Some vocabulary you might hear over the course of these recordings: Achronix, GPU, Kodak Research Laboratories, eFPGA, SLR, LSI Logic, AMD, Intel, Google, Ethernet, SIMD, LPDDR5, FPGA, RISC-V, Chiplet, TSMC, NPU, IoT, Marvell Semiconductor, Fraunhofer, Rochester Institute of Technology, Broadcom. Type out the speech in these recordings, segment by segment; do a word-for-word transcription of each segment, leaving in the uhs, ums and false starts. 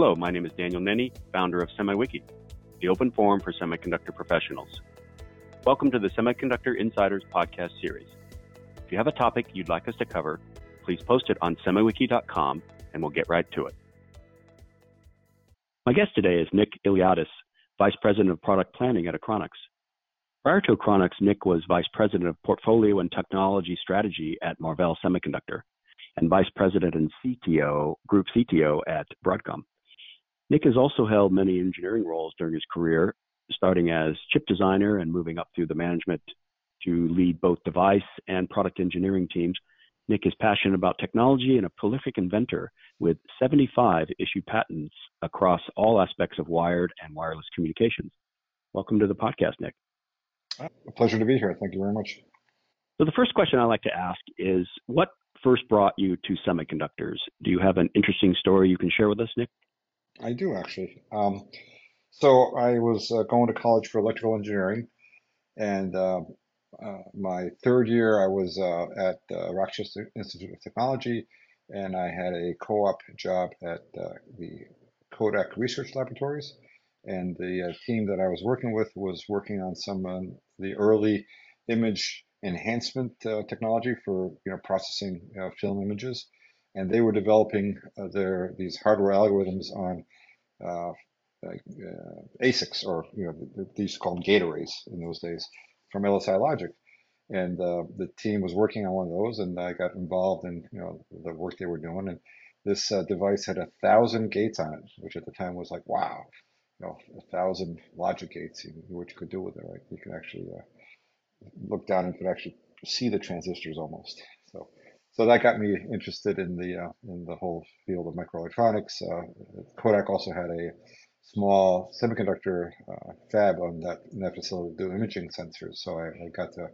Hello, my name is Daniel Nenny, founder of SemiWiki, the open forum for semiconductor professionals. Welcome to the Semiconductor Insiders podcast series. If you have a topic you'd like us to cover, please post it on semiwiki dot com and we'll get right to it. My guest today is Nick Iliadis, Vice President of Product Planning at Achronix. Prior to Achronix, Nick was Vice President of Portfolio and Technology Strategy at Marvell Semiconductor and Vice President and C T O, Group C T O at Broadcom. Nick has also held many engineering roles during his career, starting as chip designer and moving up through the management to lead both device and product engineering teams. Nick is passionate about technology and a prolific inventor with seventy-five issued patents across all aspects of wired and wireless communications. Welcome to the podcast, Nick. A pleasure to be here. Thank you very much. So the first question I like to ask is, what first brought you to semiconductors? Do you have an interesting story you can share with us, Nick? I do, actually. Um, so I was uh, going to college for electrical engineering, and uh, uh, my third year I was uh, at uh, Rochester Institute of Technology, and I had a co-op job at uh, the Kodak Research Laboratories, and the uh, team that I was working with was working on some of um, the early image enhancement uh, technology for you know processing uh, film images, and they were developing uh, their these hardware algorithms on uh, like, uh, A SICs, or you know they used to call them gate arrays in those days, from L S I Logic, and uh, the team was working on one of those, and I got involved in you know the work they were doing, and this uh, device had a thousand gates on it, which at the time was like, wow. You know, a thousand logic gates, you know, what you could do with it, right? You could actually uh, look down and could actually see the transistors almost. So, so that got me interested in the uh, in the whole field of microelectronics. Uh, Kodak also had a small semiconductor uh, fab on that in that facility to do imaging sensors. So I, I got to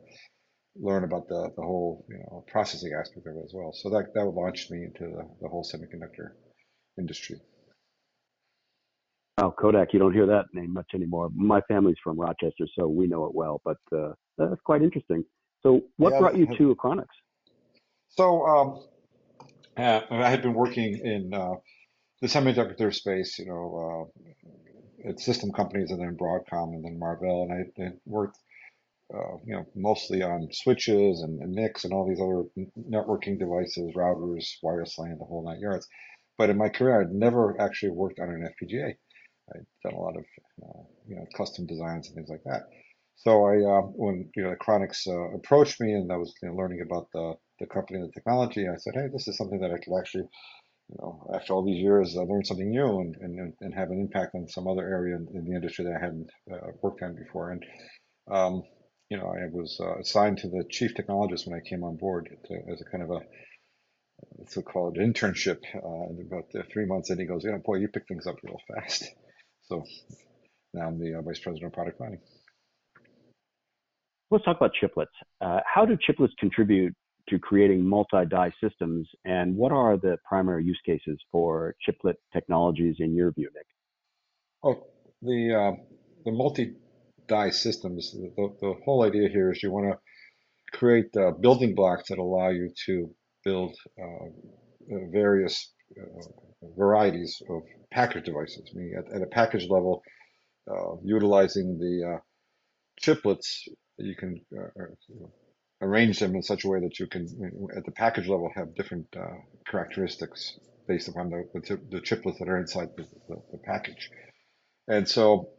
learn about the the whole you know processing aspect of it as well. So that that launched me into the, the whole semiconductor industry. Oh, Kodak, you don't hear that name much anymore. My family's from Rochester, so we know it well, but uh, that's quite interesting. So what yeah, brought you to Achronix? So um, yeah, I had been working in uh, the semiconductor space, you know, uh, at system companies and then Broadcom and then Marvell, and I, I worked, uh, you know, mostly on switches and, and N I Cs and all these other networking devices, routers, wireless LAN, the whole nine yards. But in my career, I'd never actually worked on an F P G A. I'd done a lot of, uh, you know, custom designs and things like that. So I, uh, when, you know, Achronix uh, approached me and I was you know, learning about the, the company and the technology, I said, hey, this is something that I could actually, you know, after all these years, uh, learn something new and, and, and have an impact on some other area in, in the industry that I hadn't uh, worked on before. And, um, you know, I was uh, assigned to the chief technologist when I came on board to, as a kind of a, let's call it an internship. Uh, and about uh, three months in, he goes, yeah, boy, you pick things up real fast. So now I'm the uh, Vice President of Product Planning. Let's talk about chiplets. Uh, how do chiplets contribute to creating multi-die systems, and what are the primary use cases for chiplet technologies in your view, Nick? Oh, the, uh, the multi-die systems, the, the whole idea here is you want to create uh, building blocks that allow you to build uh, various uh, varieties of package devices, meaning at, at a package level, uh, utilizing the uh, chiplets, you can uh, arrange them in such a way that you can, at the package level, have different uh, characteristics based upon the, the, the chiplets that are inside the, the, the package. And so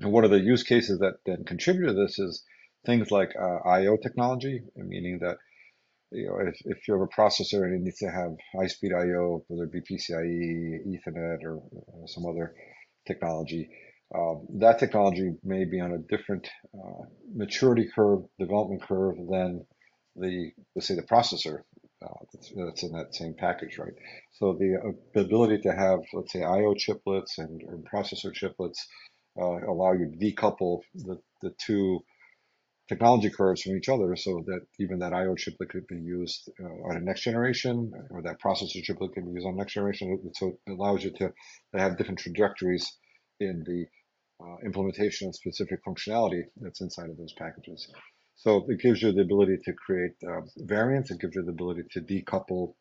one of the use cases that then contribute to this is things like uh, I O technology, meaning that You know, if, if you have a processor and it needs to have high-speed I O, whether it be P C I E, Ethernet, or uh, some other technology, uh, that technology may be on a different uh, maturity curve, development curve than the, let's say, the processor uh, that's, that's in that same package, right? So the, uh, the ability to have, let's say, I O chiplets and, and processor chiplets uh, allow you to decouple the, the two technology curves from each other, so that even that I O chiplet could be used uh, on a next generation, or that processor chiplet can be used on next generation. So it allows you to, to have different trajectories in the uh, implementation of specific functionality that's inside of those packages. So it gives you the ability to create uh, variants. It gives you the ability to decouple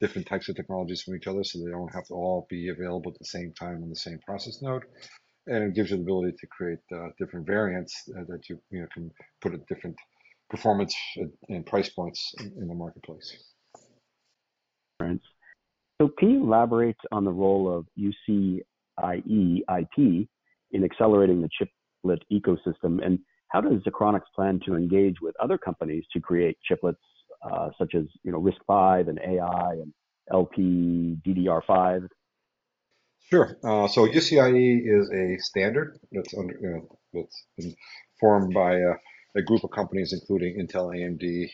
different types of technologies from each other, so they don't have to all be available at the same time on the same process node. And it gives you the ability to create uh, different variants uh, that you, you know, can put at different performance and price points in the marketplace. So can you elaborate on the role of U C I E I P in accelerating the chiplet ecosystem, and how does Achronix plan to engage with other companies to create chiplets uh, such as you know RISC-V and A I and L P D D R five? Sure. Uh, so U C I E is a standard that's under, you know, that's been formed by a, a group of companies, including Intel, A M D,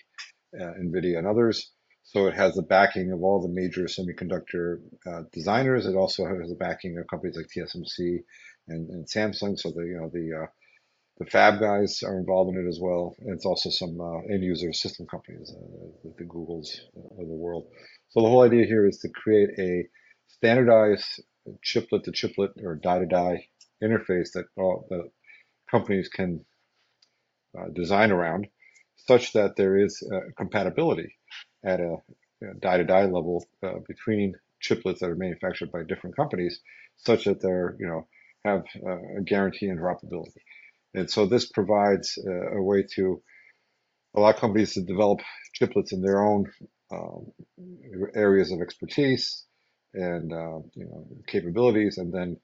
uh, NVIDIA, and others. So it has the backing of all the major semiconductor uh, designers. It also has the backing of companies like T S M C and, and Samsung. So the you know the uh, the fab guys are involved in it as well. And it's also some uh, end user system companies, uh, like the Googles of the world. So the whole idea here is to create a standardized chiplet to chiplet or die to die interface that all the companies can uh, design around, such that there is uh, compatibility at a die-to-die level uh, between chiplets that are manufactured by different companies, such that they're, you know, have uh, a guarantee and interoperability. And so this provides uh, a way to allow companies to develop chiplets in their own um, areas of expertise and uh, you know, capabilities, and then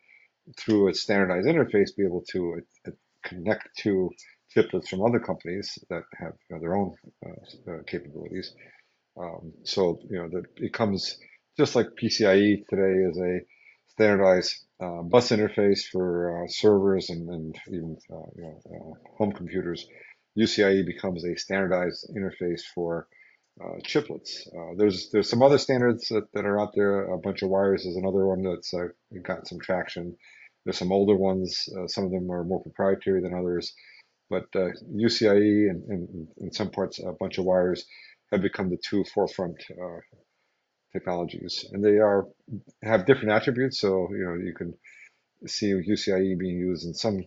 through a standardized interface, be able to uh, connect to chiplets from other companies that have you know, their own uh, uh, capabilities. Um, so, you know, that it comes just like P C I E today is a standardized uh, bus interface for uh, servers and, and even uh, you know, uh, home computers. U C I E becomes a standardized interface for uh, chiplets. Uh, there's there's some other standards that, that are out there. A bunch of wires is another one that's uh, gotten some traction. There's some older ones. Uh, some of them are more proprietary than others. But uh, U C I E and, and in some parts a bunch of wires have become the two forefront uh, technologies, and they are have different attributes. So you know you can see U C I E being used in some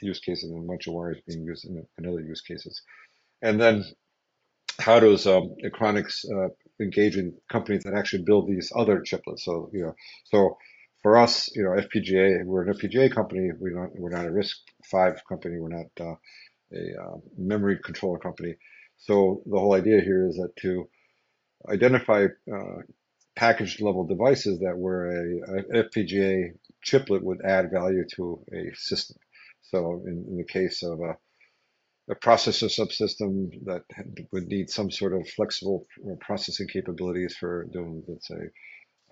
use cases, and a bunch of wires being used in, in other use cases. And then, how does um, Achronix uh, engage in companies that actually build these other chiplets? So you know, so for us, you know, F P G A, we're an F P G A company. We don't, we're not a RISC-V company. We're not uh, a uh, memory controller company. So the whole idea here is that to identify uh, package level devices that were a, a F P G A chiplet would add value to a system. So in, in the case of a, a processor subsystem that would need some sort of flexible processing capabilities for doing, let's say,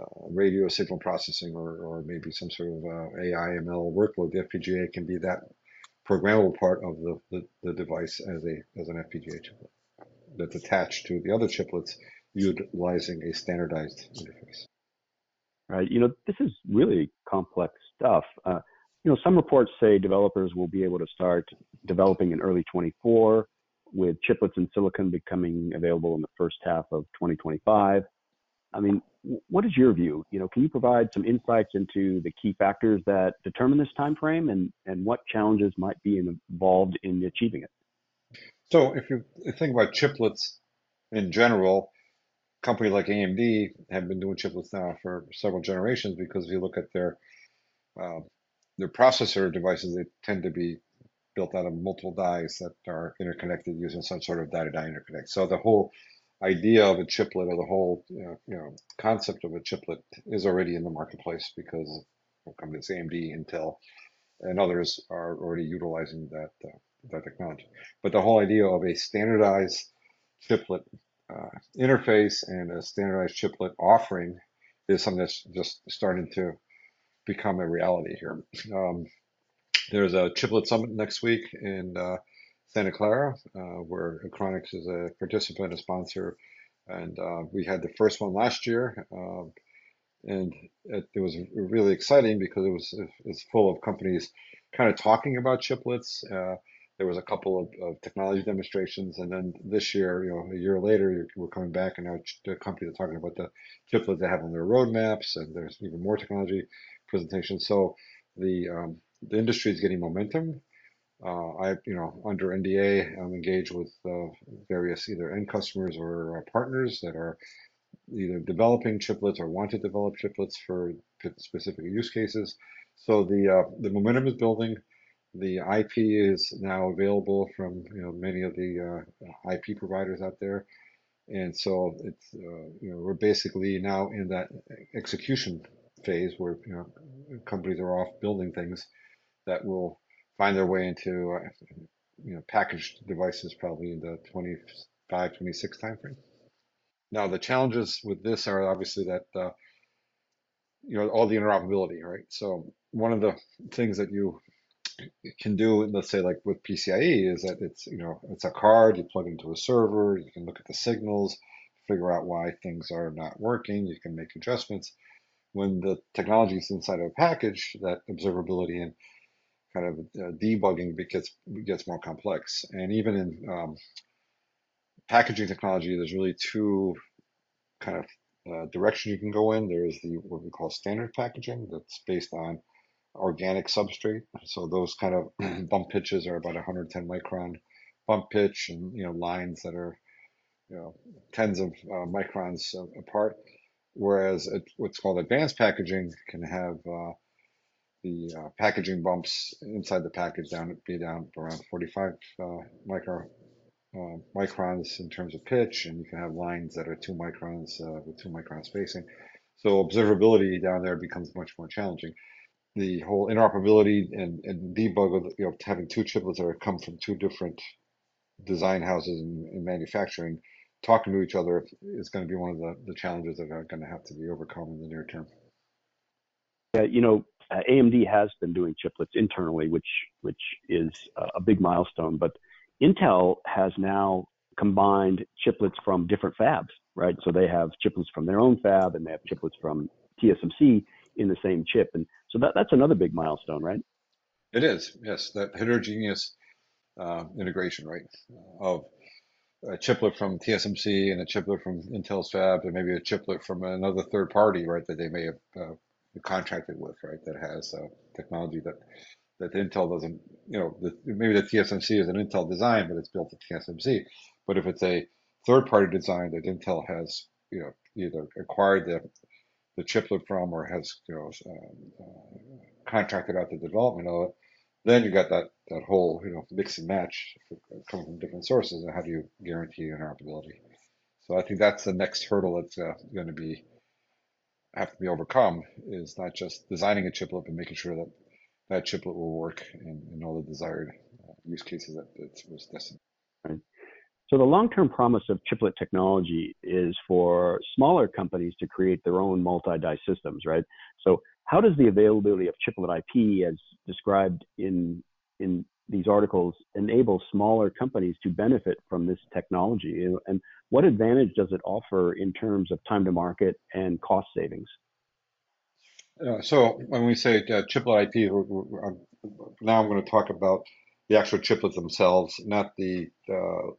uh, radio signal processing or, or maybe some sort of uh, A I M L workload, the F P G A can be that programmable part of the, the, the device as, a, as an F P G A chiplet that's attached to the other chiplets utilizing a standardized interface. Right. You know, this is really complex stuff. Uh, you know, some reports say developers will be able to start developing in early twenty-four, with chiplets in silicon becoming available in the first half of twenty twenty-five. I mean, what is your view? You know, can you provide some insights into the key factors that determine this time frame, and, and what challenges might be involved in achieving it? So if you think about chiplets in general, a company like A M D have been doing chiplets now for several generations, because if you look at their, uh, their processor devices, they tend to be built out of multiple dies that are interconnected using some sort of die-to-die interconnect. So the whole idea of a chiplet, or the whole you know, you know concept of a chiplet, is already in the marketplace, because companies A M D, Intel, and others are already utilizing that uh, that technology. But the whole idea of a standardized chiplet uh, interface and a standardized chiplet offering is something that's just starting to become a reality here. Um, there's a chiplet summit next week in uh, Santa Clara, uh, where Achronix is a participant, a sponsor, and uh, we had the first one last year, uh, and it, it was really exciting because it was it's full of companies kind of talking about chiplets. Uh, there was a couple of, of technology demonstrations, and then this year, you know, a year later, we're coming back, and now the companies are talking about the chiplets they have on their roadmaps, and there's even more technology presentations. So the um, the industry is getting momentum. Uh, I, you know, under N D A, I'm engaged with uh, various either end customers or uh, partners that are either developing chiplets or want to develop chiplets for specific use cases. So the uh, the momentum is building. The I P is now available from you know many of the uh, I P providers out there, and so it's uh, you know we're basically now in that execution phase where you know companies are off building things that will find their way into uh, you know packaged devices probably in the twenty-five, twenty-six timeframe. Now the challenges with this are obviously that uh, you know all the interoperability, right? So one of the things that you It can do, let's say like with P C I E, is that it's you know it's a card you plug into a server. You can look at the signals, figure out why things are not working. You can make adjustments. When the technology is inside of a package, that observability and kind of uh, debugging gets gets more complex. And even in um, packaging technology, there's really two kind of uh, directions you can go in. There is the what we call standard packaging, that's based on organic substrate, so those kind of bump pitches are about one hundred ten micron bump pitch, and you know lines that are you know tens of uh, microns apart. Whereas it, what's called advanced packaging can have uh, the uh, packaging bumps inside the package down be down around forty-five uh, micro uh, microns in terms of pitch, and you can have lines that are two microns uh, with two micron spacing. So observability down there becomes much more challenging. The whole interoperability and, and debug of you know, having two chiplets that come from two different design houses and, and manufacturing, talking to each other is going to be one of the, the challenges that are going to have to be overcome in the near term. Yeah, you know, uh, A M D has been doing chiplets internally, which, which is a big milestone, but Intel has now combined chiplets from different fabs, right? So they have chiplets from their own fab and they have chiplets from T S M C in the same chip. And so that, that's another big milestone, right? It is, yes, that heterogeneous uh, integration, right, of a chiplet from T S M C and a chiplet from Intel's fab, and maybe a chiplet from another third party, right, that they may have uh, contracted with, right, that has uh, technology that that Intel doesn't, you know, the, maybe the T S M C is an Intel design, but it's built at T S M C. But if it's a third party design that Intel has, you know, either acquired the the chiplet from or has you know uh, uh, contracted out the development of it, then you got that that whole you know mix and match coming from different sources. And how do you guarantee interoperability? So I think that's the next hurdle that's uh, going to be have to be overcome, is not just designing a chiplet but making sure that that chiplet will work in, in all the desired uh, use cases that it was destined. Right. So the long-term promise of chiplet technology is for smaller companies to create their own multi-die systems, right? So how does the availability of chiplet I P, as described in, in these articles, enable smaller companies to benefit from this technology? And what advantage does it offer in terms of time to market and cost savings? Uh, so when we say uh, chiplet I P, we're, we're, I'm, now I'm going to talk about the actual chiplets themselves, not the uh,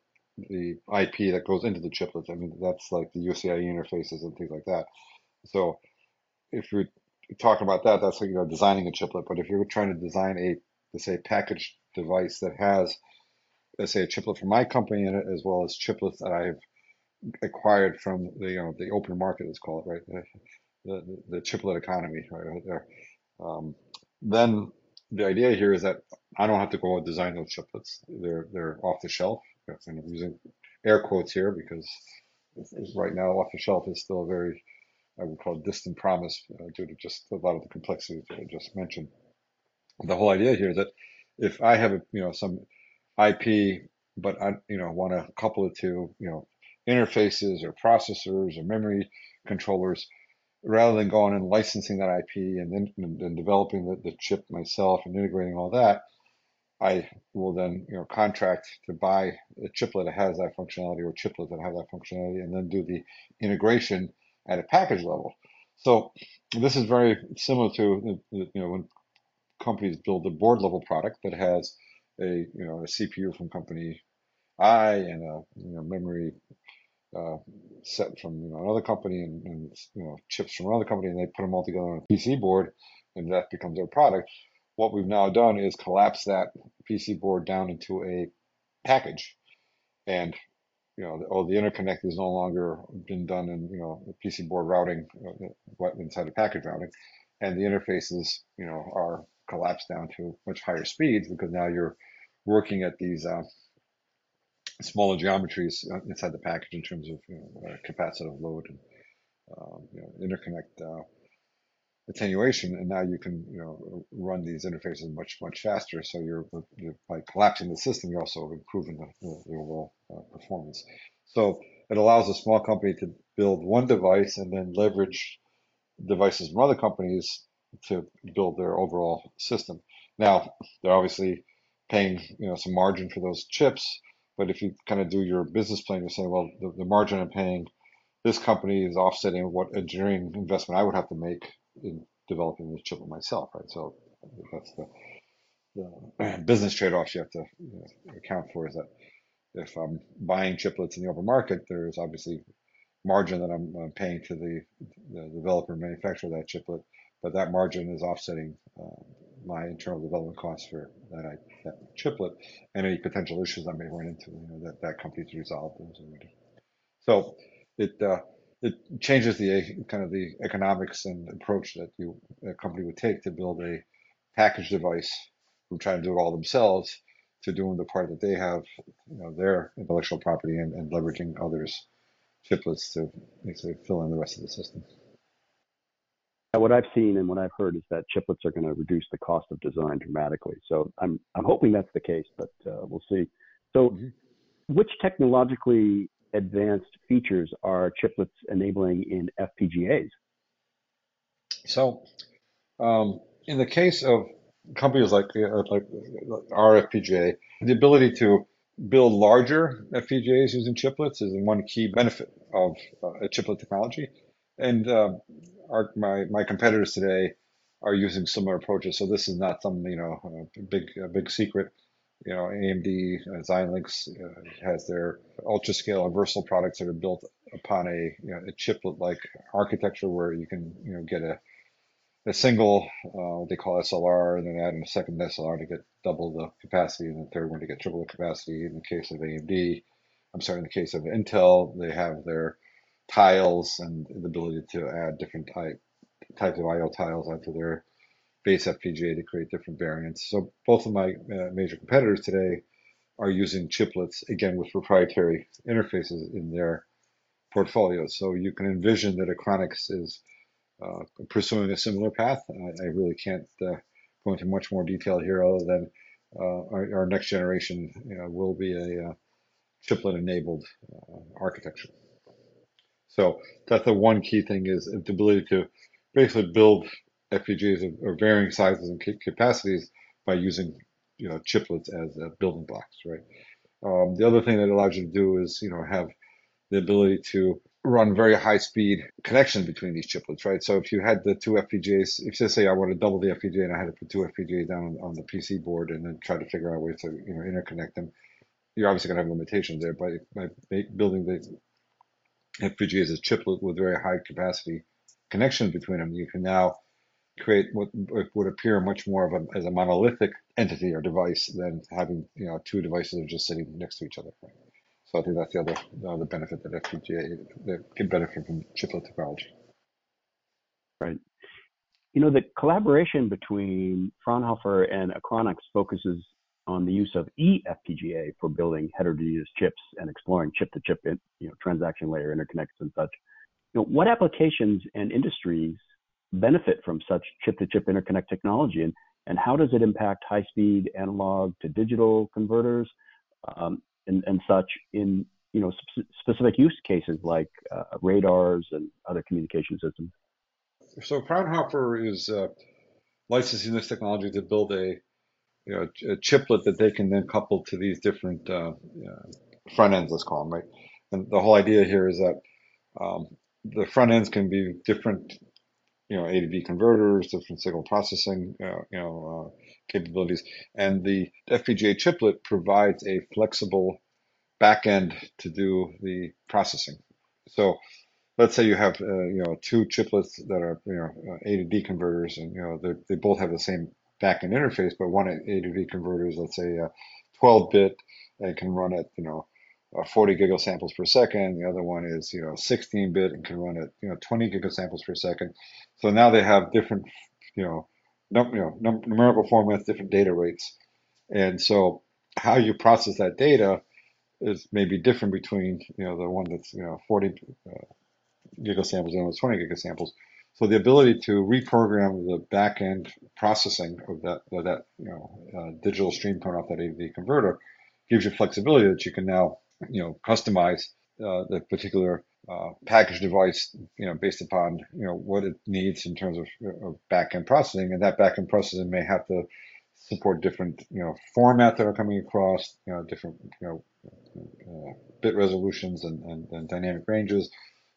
the I P that goes into the chiplets. I mean, that's like the U C I E interfaces and things like that. So if you're talking about that, that's like, you know, designing a chiplet. But if you're trying to design a, let's say, packaged device that has, let's say, a chiplet from my company in it, as well as chiplets that I've acquired from the, you know, the open market, let's call it, right? The, the, the chiplet economy, right, right there. Um, then the idea here is that I don't have to go and design those chiplets. They're, they're off the shelf. And I'm using air quotes here because right now off the shelf is still a very, I would call it distant promise uh, due to just a lot of the complexities that I just mentioned. The whole idea here is that if I have, a, you know, some I P, but I, you know, want to couple it to, you know, interfaces or processors or memory controllers, rather than going and licensing that I P and then and, and developing the, the chip myself and integrating all that, I will then you know contract to buy a chiplet that has that functionality or chiplets that have that functionality, and then do the integration at a package level. So this is very similar to you know when companies build a board level product that has a you know a C P U from company I and a you know memory uh, set from you know another company and, and you know chips from another company, and they put them all together on a P C board, and that becomes their product. What we've now done is collapse that P C board down into a package, and you know, oh, the interconnect is no longer been done in, you know, the P C board routing, what uh, inside the package routing, and the interfaces, you know, are collapsed down to much higher speeds because now you're working at these uh, smaller geometries inside the package in terms of, you know, uh, capacitive load and uh, you know, interconnect uh, attenuation, and now you can, you know, run these interfaces much, much faster. So you're, you're by collapsing the system, you're also improving the, the overall uh, performance. So it allows a small company to build one device and then leverage devices from other companies to build their overall system. Now they're obviously paying, you know, some margin for those chips, but if you kind of do your business plan, you're saying, well, the, the margin I'm paying this company is offsetting what engineering investment I would have to make in developing this chip myself, right? So that's the, the business trade-offs you have to, you know, account for, is that if I'm buying chiplets in the open market, there's obviously margin that I'm uh, paying to the, the developer and manufacturer of that chiplet, but that margin is offsetting uh, my internal development costs for that, I, that chiplet, and any potential issues I may run into, you know, that that company's resolved. So it uh, it changes the kind of the economics and approach that you a company would take to build a package device from trying to do it all themselves to doing the part that they have, you know, their intellectual property and, and leveraging others' chiplets to basically fill in the rest of the system. What I've seen and what I've heard is that chiplets are going to reduce the cost of design dramatically. So I'm I'm hoping that's the case, but uh, we'll see. So, mm-hmm. Which technologically advanced features are chiplets enabling in F P G As? So, um, in the case of companies like uh, like our F P G A, the ability to build larger F P G As using chiplets is one key benefit of uh, a chiplet technology. And uh, our, my my competitors today are using similar approaches, so this is not some, you know, a big a big secret. You know, A M D, uh, Xilinx uh, has their ultra scale and versatile products that are built upon a, you know, a chiplet like architecture where you can, you know, get a a single uh, what they call S L R, and then add in a second S L R to get double the capacity, and the third one to get triple the capacity. In the case of A M D, I'm sorry, in the case of Intel, they have their tiles and the ability to add different type, types of I O tiles onto their base F P G A to create different variants. So both of my uh, major competitors today are using chiplets, again, with proprietary interfaces in their portfolios. So you can envision that Achronix is uh, pursuing a similar path. I, I really can't uh, go into much more detail here other than uh, our, our next generation, you know, will be a uh, chiplet-enabled uh, architecture. So that's the one key thing, is the ability to basically build F P G As of, of varying sizes and capacities by using, you know, chiplets as uh, building blocks, right? Um, the other thing that allows you to do is, you know, have the ability to run very high-speed connections between these chiplets, right? So if you had the two F P G As, if you say I want to double the F P G A and I had to put two F P G As down on, on the P C board and then try to figure out ways to, you know, interconnect them, you're obviously going to have limitations there. By, by building the F P G A is a chiplet with very high capacity connection between them, you can now create what would appear much more of a, as a monolithic entity or device than having, you know, two devices that are just sitting next to each other. So I think that's the other, the other benefit that F P G A that can benefit from chiplet technology. Right. You know, the collaboration between Fraunhofer and Achronix focuses on the use of eFPGA for building heterogeneous chips and exploring chip-to-chip, -chip, you know, transaction layer interconnects and such. You know, what applications and industries benefit from such chip-to-chip -chip interconnect technology, and, and how does it impact high-speed analog to digital converters um, and, and such in, you know, sp specific use cases like uh, radars and other communication systems? So Fraunhofer is uh, licensing this technology to build a You know, a chiplet that they can then couple to these different uh, uh, front ends, let's call them, right? And the whole idea here is that um, the front ends can be different, you know, A to B converters, different signal processing, uh, you know, uh, capabilities. And the F P G A chiplet provides a flexible back end to do the processing. So let's say you have, uh, you know, two chiplets that are, you know, A to D converters, and, you know, they both have the same back-end interface, but one at A to D converters, let's say twelve bit, and can run at, you know, uh, forty gigasamples per second. The other one is, you know, sixteen bit and can run at, you know, twenty gigasamples per second. So now they have different, you know, num you know num numerical formats, different data rates. And so how you process that data is maybe different between, you know, the one that's, you know, forty gigasamples and it's twenty gigasamples. So the ability to reprogram the back-end processing of that, of that you know, uh, digital stream coming off that A V converter gives you flexibility that you can now, you know, customize uh, the particular uh, package device, you know, based upon, you know, what it needs in terms of, of back-end processing. And that back-end processing may have to support different, you know, formats that are coming across, you know, different, you know, uh, bit resolutions and, and, and dynamic ranges.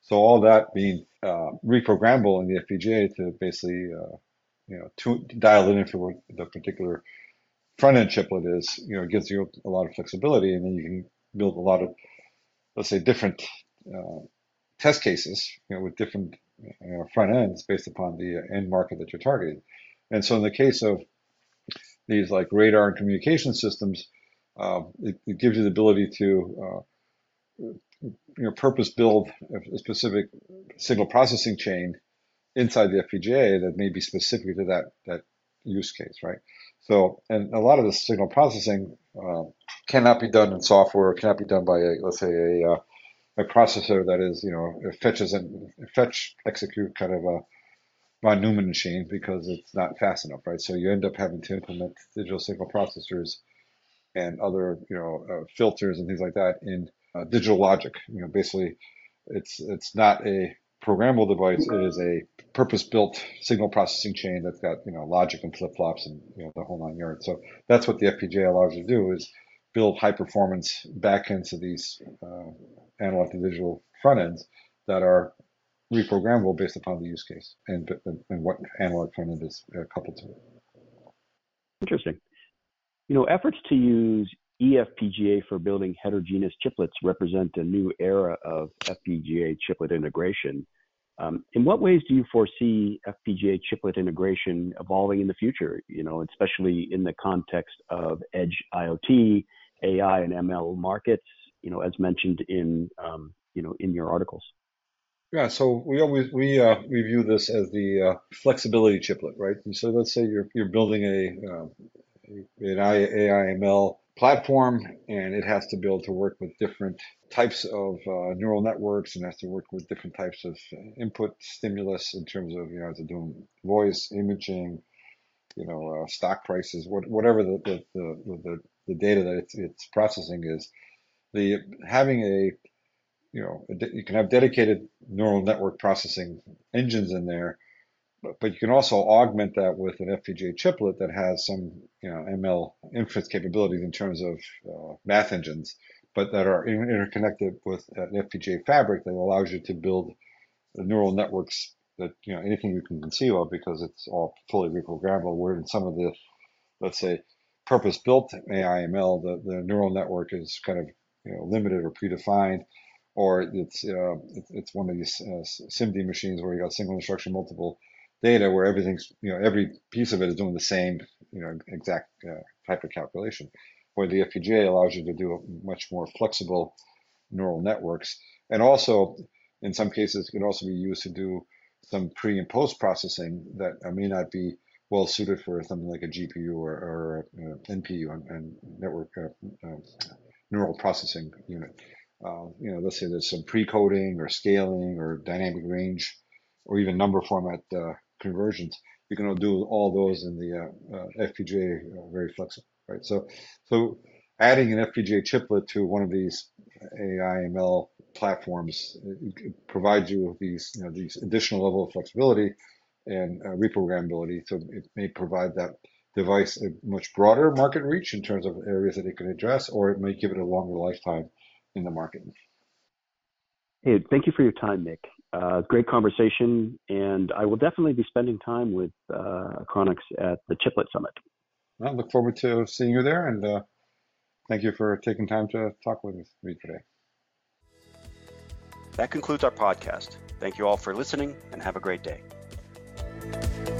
So all that being uh, reprogrammable in the F P G A to basically, uh, you know, to dial it in for what the particular front-end chiplet is, you know, gives you a lot of flexibility, and then you can build a lot of, let's say, different uh, test cases, you know, with different you know, front ends based upon the end market that you're targeting. And so in the case of these like radar and communication systems, uh, it, it gives you the ability to uh, you know, purpose build a specific signal processing chain inside the F P G A that may be specific to that, that use case, right? So, and a lot of this signal processing uh, cannot be done in software, cannot be done by a, let's say a, uh, a processor that is, you know, it fetches and fetch execute kind of a von Neumann machine because it's not fast enough, right? So you end up having to implement digital signal processors and other, you know, uh, filters and things like that in Uh, digital logic. You know, basically, it's it's not a programmable device. It is a purpose-built signal processing chain that's got, you know, logic and flip-flops and, you know, the whole nine yards. So that's what the F P G A allows you to do, is build high-performance backends of these uh, analog to digital front ends that are reprogrammable based upon the use case and and, and what analog front end is uh, coupled to it. Interesting. You know, efforts to use eFPGA for building heterogeneous chiplets represent a new era of F P G A chiplet integration. Um, in what ways do you foresee F P G A chiplet integration evolving in the future, you know, especially in the context of edge IoT, A I and M L markets, you know, as mentioned in, um, you know, in your articles? Yeah, so we always, we, uh, we view this as the uh, flexibility chiplet, right? And so let's say you're, you're building a, uh, an A I M L platform, and it has to be able to work with different types of uh, neural networks, and has to work with different types of input stimulus in terms of, you know, to do voice, imaging, you know, uh, stock prices, what, whatever the the, the the the data that it's, it's processing is. The having a, you know, a you can have dedicated neural network processing engines in there, but you can also augment that with an F P G A chiplet that has some, you know, M L inference capabilities in terms of uh, math engines, but that are in interconnected with an F P G A fabric that allows you to build the neural networks that, you know, anything you can conceive of, because it's all fully reprogrammable. Where in some of the, let's say, purpose-built A I M L, the, the neural network is kind of, you know, limited or predefined, or it's uh, it's one of these uh, SIMD machines where you got single instruction, multiple data, where everything's, you know, every piece of it is doing the same, you know, exact uh, type of calculation, where the F P G A allows you to do a much more flexible neural networks. And also, in some cases, it can also be used to do some pre and post processing that may not be well suited for something like a G P U or, or uh, N P U and, and network uh, uh, neural processing unit. Uh, you know, let's say there's some pre-coding or scaling or dynamic range or even number format uh, conversions. You can do all those in the uh, uh, F P G A, uh, very flexible, right? So, so adding an F P G A chiplet to one of these A I M L platforms provides you with these, you know, these additional level of flexibility and uh, reprogrammability. So it may provide that device a much broader market reach in terms of areas that it can address, or it may give it a longer lifetime in the market. Hey, thank you for your time, Nick. Uh, great conversation, and I will definitely be spending time with uh, Achronix at the Chiplet Summit. I look forward to seeing you there, and uh, thank you for taking time to talk with me today. That concludes our podcast. Thank you all for listening, and have a great day.